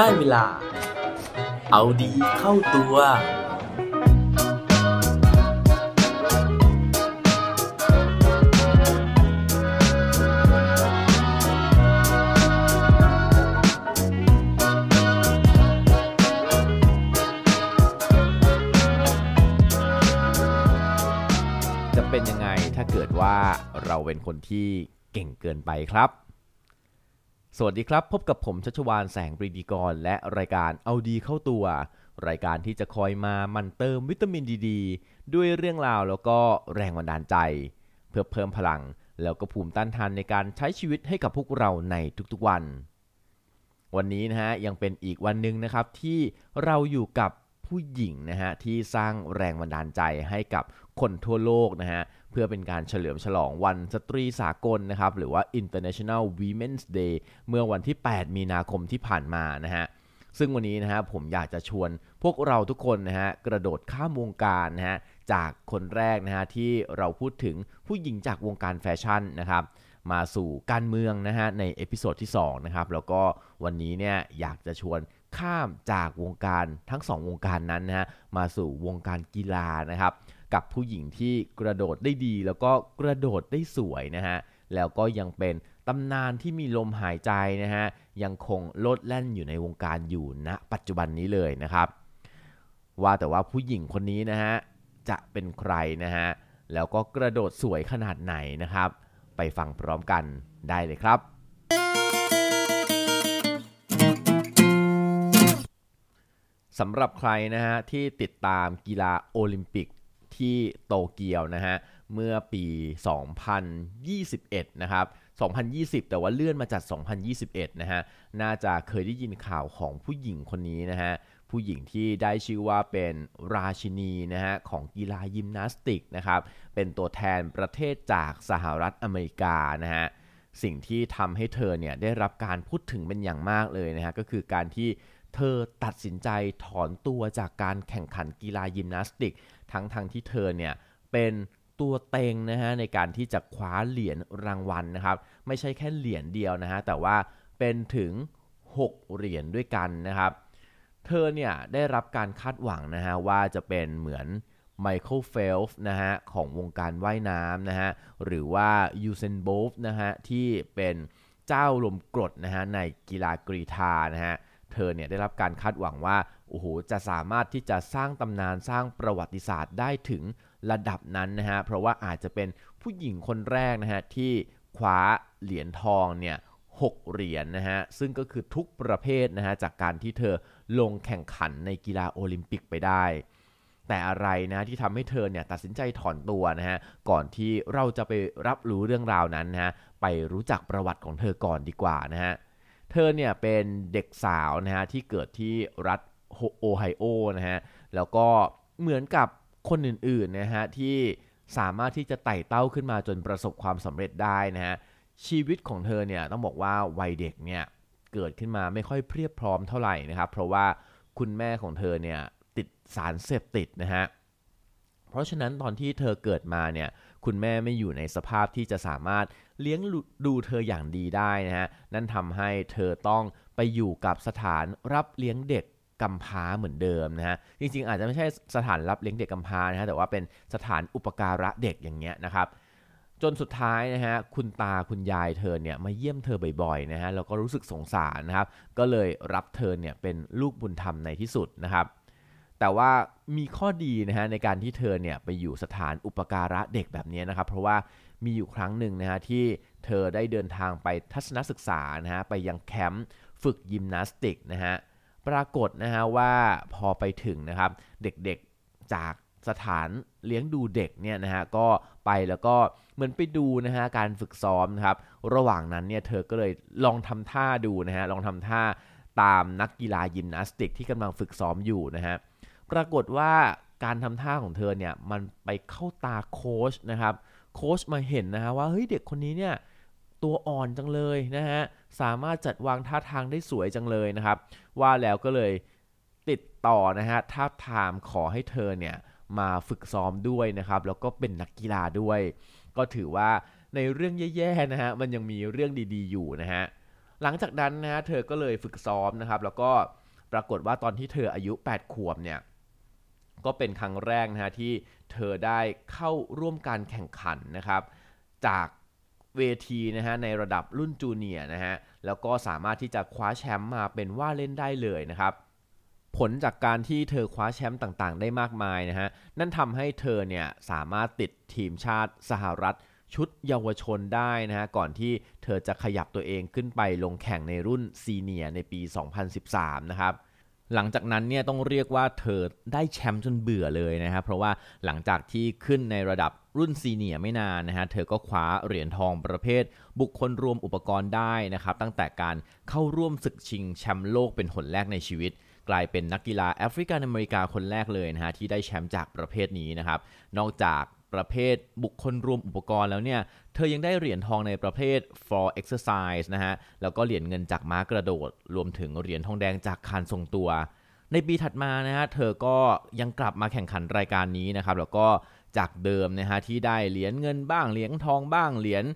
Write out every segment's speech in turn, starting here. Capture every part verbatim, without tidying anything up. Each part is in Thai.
ได้เวลาเอาดีเข้าตัวจะเป็นยังไงถ้าเกิดว่าเราเป็นคนที่เก่งเกินไปครับสวัสดีครับพบกับผมชัชวาลแสงปรีดีกรและรายการเอาดีเข้าตัวรายการที่จะคอยมามันเติมวิตามินดีดีด้วยเรื่องราวแล้วก็แรงบันดาลใจเพื่อเพิ่มพลังแล้วก็ภูมิต้านทานในการใช้ชีวิตให้กับพวกเราในทุกๆวันวันนี้นะฮะยังเป็นอีกวันนึงนะครับที่เราอยู่กับผู้หญิงนะฮะที่สร้างแรงบันดาลใจให้กับคนทั่วโลกนะฮะเพื่อเป็นการเฉลิมฉลองวันสตรีสากลนะครับหรือว่า International Women's Day เมื่อวันที่แปดมีนาคมที่ผ่านมานะฮะซึ่งวันนี้นะฮะผมอยากจะชวนพวกเราทุกคนนะฮะกระโดดข้ามวงการนะฮะจากคนแรกนะฮะที่เราพูดถึงผู้หญิงจากวงการแฟชั่นนะครับมาสู่การเมืองนะฮะในเอพิโซดที่สองนะครับแล้วก็วันนี้เนี่ยอยากจะชวนข้ามจากวงการทั้งสองวงการนั้นนะฮะมาสู่วงการกีฬานะครับกับผู้หญิงที่กระโดดได้ดีแล้วก็กระโดดได้สวยนะฮะแล้วก็ยังเป็นตำนานที่มีลมหายใจนะฮะยังคงโลดแล่นอยู่ในวงการอยู่ณปัจจุบันนี้เลยนะครับว่าแต่ว่าผู้หญิงคนนี้นะฮะจะเป็นใครนะฮะแล้วก็กระโดดสวยขนาดไหนนะครับไปฟังพร้อมกันได้เลยครับสำหรับใครนะฮะที่ติดตามกีฬาโอลิมปิกที่โตเกียวนะฮะเมื่อปีสองพันยี่สิบเอ็ดนะครับสองพันยี่สิบแต่ว่าเลื่อนมาจัดสองพันยี่สิบเอ็ดนะฮะน่าจะเคยได้ยินข่าวของผู้หญิงคนนี้นะฮะผู้หญิงที่ได้ชื่อว่าเป็นราชินีนะฮะของกีฬายิมนาสติกนะครับเป็นตัวแทนประเทศจากสหรัฐอเมริกานะฮะสิ่งที่ทำให้เธอเนี่ยได้รับการพูดถึงเป็นอย่างมากเลยนะฮะก็คือการที่เธอตัดสินใจถอนตัวจากการแข่งขันกีฬายิมนาสติกทั้งทางที่เธอเนี่ยเป็นตัวเต็งนะฮะในการที่จะคว้าเหรียญรางวัล นะครับไม่ใช่แค่เหรียญเดียวนะฮะแต่ว่าเป็นถึงหกเหรียญด้วยกันนะครับเธอเนี่ยได้รับการคาดหวังนะฮะว่าจะเป็นเหมือน Michael Phelps นะฮะของวงการว่ายน้ำนะฮะหรือว่า Usain Bolt นะฮะที่เป็นเจ้าลมกรดนะฮะในกีฬากรีฑานะฮะเธอเนี่ยได้รับการคาดหวังว่าโอ้โหจะสามารถที่จะสร้างตำนานสร้างประวัติศาสตร์ได้ถึงระดับนั้นนะฮะเพราะว่าอาจจะเป็นผู้หญิงคนแรกนะฮะที่คว้าเหรียญทองเนี่ยหกเหรียญ นะฮะซึ่งก็คือทุกประเภทนะฮะจากการที่เธอลงแข่งขันในกีฬาโอลิมปิกไปได้แต่อะไรนะที่ทำให้เธอเนี่ยตัดสินใจถอนตัวนะฮะก่อนที่เราจะไปรับรู้เรื่องราวนั้นนะฮะไปรู้จักประวัติของเธอก่อนดีกว่านะฮะเธอเนี่ยเป็นเด็กสาวนะฮะที่เกิดที่รัฐโอไฮโอนะฮะแล้วก็เหมือนกับคนอื่นๆนะฮะที่สามารถที่จะไต่เต้าขึ้นมาจนประสบความสำเร็จได้นะฮะชีวิตของเธอเนี่ยต้องบอกว่าวัยเด็กเนี่ยเกิดขึ้นมาไม่ค่อยเพียบพร้อมเท่าไหร่นะครับเพราะว่าคุณแม่ของเธอเนี่ยติดสารเสพติดนะฮะเพราะฉะนั้นตอนที่เธอเกิดมาเนี่ยคุณแม่ไม่อยู่ในสภาพที่จะสามารถเลี้ยงดูเธออย่างดีได้นะฮะนั่นทำให้เธอต้องไปอยู่กับสถานรับเลี้ยงเด็กกำพร้าเหมือนเดิมนะฮะจริงๆอาจจะไม่ใช่สถานรับเลี้ยงเด็กกำพร้านะฮะแต่ว่าเป็นสถานอุปการะเด็กอย่างเงี้ยนะครับจนสุดท้ายนะฮะคุณตาคุณยายเธอเนี่ยมาเยี่ยมเธอบ่อยๆนะฮะแล้วก็รู้สึกสงสารนะครับก็เลยรับเธอเนี่ยเป็นลูกบุญธรรมในที่สุดนะครับแต่ว่ามีข้อดีนะฮะในการที่เธอเนี่ยไปอยู่สถานอุปการะเด็กแบบนี้นะครับเพราะว่ามีอยู่ครั้งหนึ่งนะฮะที่เธอได้เดินทางไปทัศนศึกษานะฮะไปยังแคมป์ฝึกยิมนาสติกนะฮะปรากฏนะฮะว่าพอไปถึงนะครับเด็กๆจากสถานเลี้ยงดูเด็กเนี่ยนะฮะก็ไปแล้วก็เหมือนไปดูนะฮะการฝึกซ้อมนะครับระหว่างนั้นเนี่ยเธอก็เลยลองทำท่าดูนะฮะลองทำท่าตามนักกีฬายิมนาสติกที่กำลังฝึกซ้อมอยู่นะฮะปรากฏว่าการทำท่าของเธอเนี่ยมันไปเข้าตาโค้ชนะครับโค้ชมาเห็นนะฮะว่าเฮ้ยเด็กคนนี้เนี่ยตัวอ่อนจังเลยนะฮะสามารถจัดวางท่าทางได้สวยจังเลยนะครับว่าแล้วก็เลยติดต่อนะฮะท้าทามขอให้เธอเนี่ยมาฝึกซ้อมด้วยนะครับแล้วก็เป็นนักกีฬาด้วยก็ถือว่าในเรื่องแย่ๆนะฮะมันยังมีเรื่องดีๆอยู่นะฮะ หลังจากนั้นนะเธอก็เลยฝึกซ้อมนะครับแล้วก็ปรากฏว่าตอนที่เธออายุแปดขวบเนี่ยก็เป็นครั้งแรกนะฮะที่เธอได้เข้าร่วมการแข่งขันนะครับจากเวทีนะฮะในระดับรุ่นจูเนียร์นะฮะแล้วก็สามารถที่จะคว้าแชมป์มาเป็นว่าเล่นได้เลยนะครับผลจากการที่เธอคว้าแชมป์ต่างๆได้มากมายนะฮะนั่นทำให้เธอเนี่ยสามารถติดทีมชาติสหรัฐชุดเยาวชนได้นะฮะก่อนที่เธอจะขยับตัวเองขึ้นไปลงแข่งในรุ่นซีเนียร์ในปีสองพันสิบสามนะครับหลังจากนั้นเนี่ยต้องเรียกว่าเธอได้แชมป์จนเบื่อเลยนะครับเพราะว่าหลังจากที่ขึ้นในระดับรุ่นซีเนียร์ไม่นานนะฮะเธอก็คว้าเหรียญทองประเภทบุคคลรวมอุปกรณ์ได้นะครับตั้งแต่การเข้าร่วมศึกชิงแชมป์โลกเป็นหนแรกในชีวิตกลายเป็นนักกีฬาแอฟริกันอเมริกาคนแรกเลยนะฮะที่ได้แชมป์จากประเภทนี้นะครับนอกจากประเภทบุคคลรวมอุปกรณ์แล้วเนี่ยเธอยังได้เหรียญทองในประเภท for exercise นะฮะแล้วก็เหรียญเงินจากม้ากระโดดรวมถึงเหรียญทองแดงจากคานทรงตัวในปีถัดมานะฮะเธอก็ยังกลับมาแข่งขันรายการนี้นะครับแล้วก็จากเดิมนะฮะที่ได้เหรียญเงินบ้างเหรียญทองบ้างเหรียญ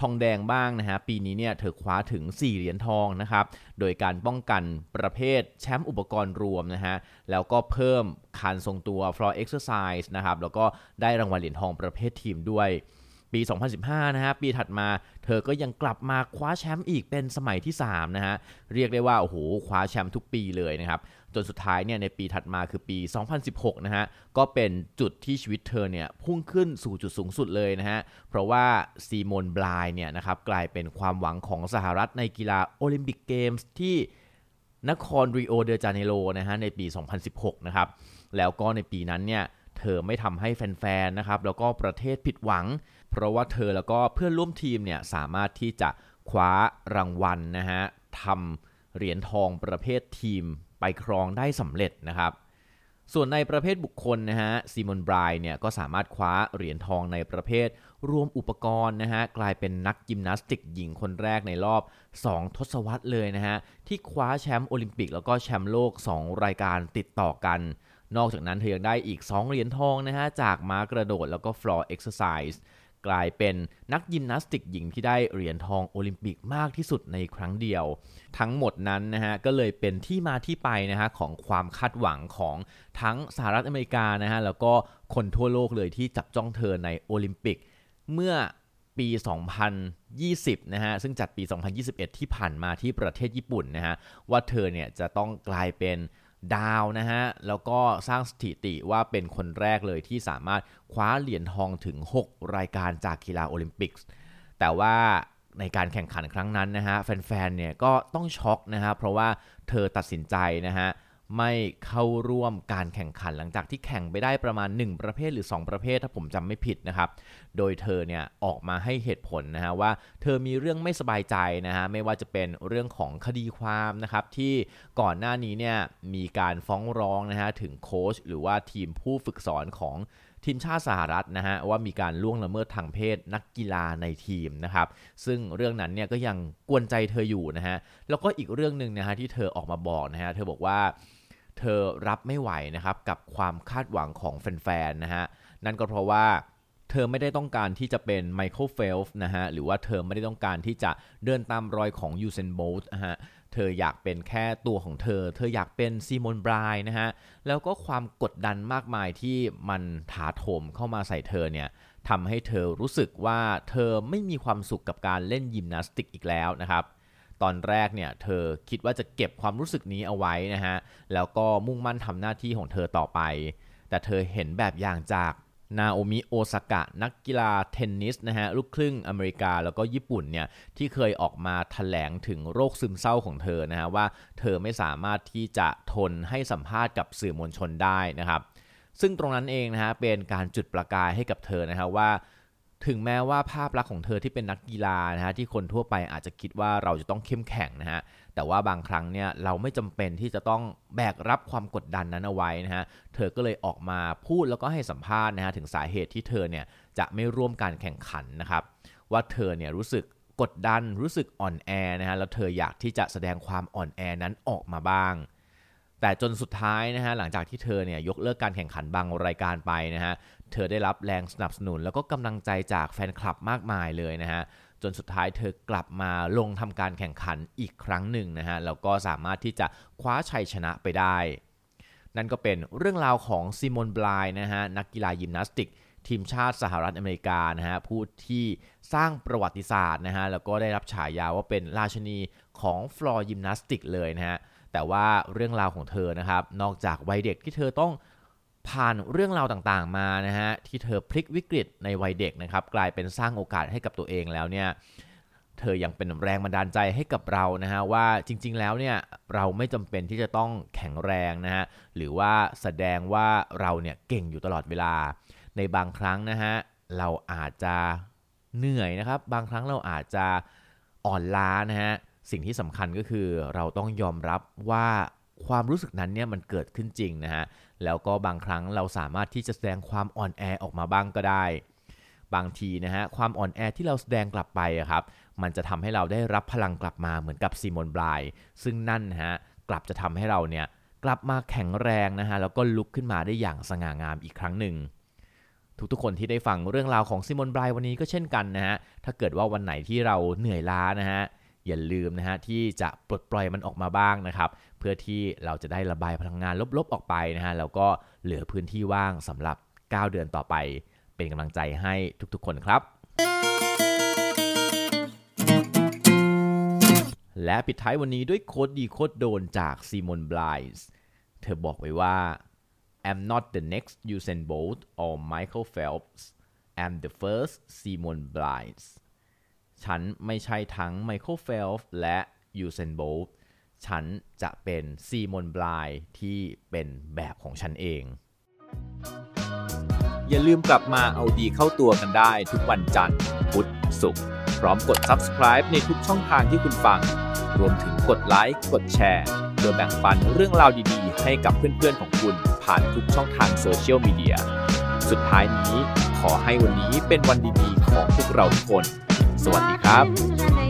ทองแดงบ้างนะฮะปีนี้เนี่ยเธอคว้าถึงสี่เหรียญทองนะครับโดยการป้องกันประเภทแชมป์อุปกรณ์รวมนะฮะแล้วก็เพิ่มคานทรงตัว floor exercise นะครับแล้วก็ได้รางวัลเหรียญทองประเภททีมด้วยปีสองพันสิบห้านะฮะปีถัดมาเธอก็ยังกลับมาคว้าแชมป์อีกเป็นสมัยที่สามนะฮะเรียกได้ว่าโอ้โหคว้าแชมป์ทุกปีเลยนะครับจนสุดท้ายเนี่ยในปีถัดมาคือปีสองพันสิบหกนะฮะก็เป็นจุดที่ชีวิตเธอเนี่ยพุ่งขึ้นสู่จุดสูงสุดเลยนะฮะเพราะว่าซีโมนไบลส์เนี่ยนะครับกลายเป็นความหวังของสหรัฐในกีฬาโอลิมปิกเกมส์ที่นคร Rio de Janeiro นะฮะในปีสองพันสิบหกนะครับแล้วก็ในปีนั้นเนี่ยเธอไม่ทำให้แฟนๆนะครับแล้วก็ประเทศผิดหวังเพราะว่าเธอแล้วก็เพื่อนร่วมทีมเนี่ยสามารถที่จะคว้ารางวัล น, นะฮะทำเหรียญทองประเภททีมไปครองได้สำเร็จนะครับส่วนในประเภทบุคคลนะฮะซีมอนไบรน์เนี่ยก็สามารถคว้าเหรียญทองในประเภทรวมอุปกรณ์นะฮะกลายเป็นนักยิมนาสติกหญิงคนแรกในรอบสองทศวรรษเลยนะฮะที่คว้าแชมป์โอลิมปิกแล้วก็แชมป์โลกสองรายการติดต่อกันนอกจากนั้นเธอยังได้อีกสองเหรียญทองนะฮะจากม้ากระโดดแล้วก็ floor exercise กลายเป็นนักยิมนาสติกหญิงที่ได้เหรียญทองโอลิมปิกมากที่สุดในครั้งเดียวทั้งหมดนั้นนะฮะก็เลยเป็นที่มาที่ไปนะฮะของความคาดหวังของทั้งสหรัฐอเมริกานะฮะแล้วก็คนทั่วโลกเลยที่จับจ้องเธอในโอลิมปิกเมื่อปีสองพันยี่สิบนะฮะซึ่งจัดปีสองพันยี่สิบเอ็ดที่ผ่านมาที่ประเทศญี่ปุ่นนะฮะว่าเธอเนี่ยจะต้องกลายเป็นดาวนะฮะแล้วก็สร้างสถิติว่าเป็นคนแรกเลยที่สามารถคว้าเหรียญทองถึงหกรายการจากกีฬาโอลิมปิกแต่ว่าในการแข่งขันครั้งนั้นนะฮะแฟนๆเนี่ยก็ต้องช็อกนะฮะเพราะว่าเธอตัดสินใจนะฮะไม่เข้าร่วมการแข่งขันหลังจากที่แข่งไปได้ประมาณหนึ่งประเภทหรือสองประเภทถ้าผมจำไม่ผิดนะครับโดยเธอเนี่ยออกมาให้เหตุผลนะฮะว่าเธอมีเรื่องไม่สบายใจนะฮะไม่ว่าจะเป็นเรื่องของคดีความนะครับที่ก่อนหน้านี้เนี่ยมีการฟ้องร้องนะฮะถึงโค้ชหรือว่าทีมผู้ฝึกสอนของทีมชาติสหรัฐนะฮะว่ามีการล่วงละเมิดทางเพศนักกีฬาในทีมนะครับซึ่งเรื่องนั้นเนี่ยก็ยังกวนใจเธออยู่นะฮะแล้วก็อีกเรื่องนึงนะฮะที่เธอออกมาบอกนะฮะเธอบอกว่าเธอรับไม่ไหวนะครับกับความคาดหวังของแฟนๆนะฮะนั่นก็เพราะว่าเธอไม่ได้ต้องการที่จะเป็น Michael Phelps นะฮะหรือว่าเธอไม่ได้ต้องการที่จะเดินตามรอยของ Usain Bolt นะฮะเธออยากเป็นแค่ตัวของเธอเธออยากเป็น Simone Biles นะฮะแล้วก็ความกดดันมากมายที่มันถาโถมเข้ามาใส่เธอเนี่ยทำให้เธอรู้สึกว่าเธอไม่มีความสุขกับการเล่นยิมนาสติกอีกแล้วนะครับตอนแรกเนี่ยเธอคิดว่าจะเก็บความรู้สึกนี้เอาไว้นะฮะแล้วก็มุ่งมั่นทำหน้าที่ของเธอต่อไปแต่เธอเห็นแบบอย่างจากนาโอมิโอซากะนักกีฬาเทนนิสนะฮะลูกครึ่งอเมริกาแล้วก็ญี่ปุ่นเนี่ยที่เคยออกมาแถลงถึงโรคซึมเศร้าของเธอนะฮะว่าเธอไม่สามารถที่จะทนให้สัมภาษณ์กับสื่อมวลชนได้นะครับซึ่งตรงนั้นเองนะฮะเป็นการจุดประกายให้กับเธอนะฮะว่าถึงแม้ว่าภาพลักษณ์ของเธอที่เป็นนักกีฬานะฮะที่คนทั่วไปอาจจะคิดว่าเราจะต้องเข้มแข็งนะฮะแต่ว่าบางครั้งเนี่ยเราไม่จำเป็นที่จะต้องแบกรับความกดดันนั้นเอาไว้นะฮะเธอก็เลยออกมาพูดแล้วก็ให้สัมภาษณ์นะฮะถึงสาเหตุที่เธอเนี่ยจะไม่ร่วมการแข่งขันนะครับว่าเธอเนี่ยรู้สึกกดดันรู้สึกอ่อนแอนะฮะแล้วเธออยากที่จะแสดงความอ่อนแอนั้นออกมาบ้างแต่จนสุดท้ายนะฮะหลังจากที่เธอเนี่ยยกเลิกการแข่งขันบางรายการไปนะฮะเธอได้รับแรงสนับสนุนแล้วก็กำลังใจจากแฟนคลับมากมายเลยนะฮะ จนสุดท้ายเธอกลับมาลงทำการแข่งขันอีกครั้งหนึ่งนะฮะแล้วก็สามารถที่จะคว้าชัยชนะไปได้นั่นก็เป็นเรื่องราวของซิโมน ไบล์ส์นะฮะนักกีฬายิมนาสติกทีมชาติสหรัฐอเมริกานะฮะผู้ที่สร้างประวัติศาสตร์นะฮะแล้วก็ได้รับฉายาว่าเป็นราชินีของฟลอร์ยิมนาสติกเลยนะฮะแต่ว่าเรื่องราวของเธอนะครับนอกจากวัยเด็กที่เธอต้องผ่านเรื่องราวต่างๆมานะฮะที่เธอพลิกวิกฤตในวัยเด็กนะครับกลายเป็นสร้างโอกาสให้กับตัวเองแล้วเนี่ยเธอยังเป็นแรงบันดาลใจให้กับเรานะฮะว่าจริงๆแล้วเนี่ยเราไม่จำเป็นที่จะต้องแข็งแรงนะฮะหรือว่าแสดงว่าเราเนี่ยเก่งอยู่ตลอดเวลาในบางครั้งนะฮะเราอาจจะเหนื่อยนะครับบางครั้งเราอาจจะอ่อนล้านะฮะสิ่งที่สำคัญก็คือเราต้องยอมรับว่าความรู้สึกนั้นเนี่ยมันเกิดขึ้นจริงนะฮะแล้วก็บางครั้งเราสามารถที่จะแสดงความอ่อนแอออกมาบ้างก็ได้บางทีนะฮะความอ่อนแอที่เราแสดงกลับไปอะครับมันจะทำให้เราได้รับพลังกลับมาเหมือนกับซิโมน ไบล์ส์ซึ่งนั่นฮะกลับจะทำให้เราเนี่ยกลับมาแข็งแรงนะฮะแล้วก็ลุกขึ้นมาได้อย่างสง่างามอีกครั้งหนึ่งทุกๆคนที่ได้ฟังเรื่องราวของซิโมน ไบล์ส์วันนี้ก็เช่นกันนะฮะถ้าเกิดว่าวันไหนที่เราเหนื่อยล้านะฮะอย่าลืมนะฮะที่จะปลดปล่อยมันออกมาบ้างนะครับเพื่อที่เราจะได้ระบายพลังงานลบๆออกไปนะฮะแล้วก็เหลือพื้นที่ว่างสำหรับเก้าเดือนต่อไปเป็นกำลังใจให้ทุกๆคนครับและปิดท้ายวันนี้ด้วยโค้ดดีโค้ดโดนจากซิโมน ไบล์ส์เธอบอกไว้ว่า I'm not the next Usain Bolt or Michael Phelps I'm the first Simone Bilesฉันไม่ใช่ทั้ง Michael Phelps และ Usain Bolt ฉันจะเป็น Simone Biles ที่เป็นแบบของฉันเองอย่าลืมกลับมาเอาดีเข้าตัวกันได้ทุกวันจันทร์พุธศุกร์พร้อมกด Subscribe ในทุกช่องทางที่คุณฟังรวมถึงกดไลค์กดแชร์โดยแบ่งปันเรื่องราวดีๆให้กับเพื่อนๆของคุณผ่านทุกช่องทางโซเชียลมีเดียสุดท้ายนี้ขอให้วันนี้เป็นวันดีๆของพวกเราทุกคนสวัสดีครับ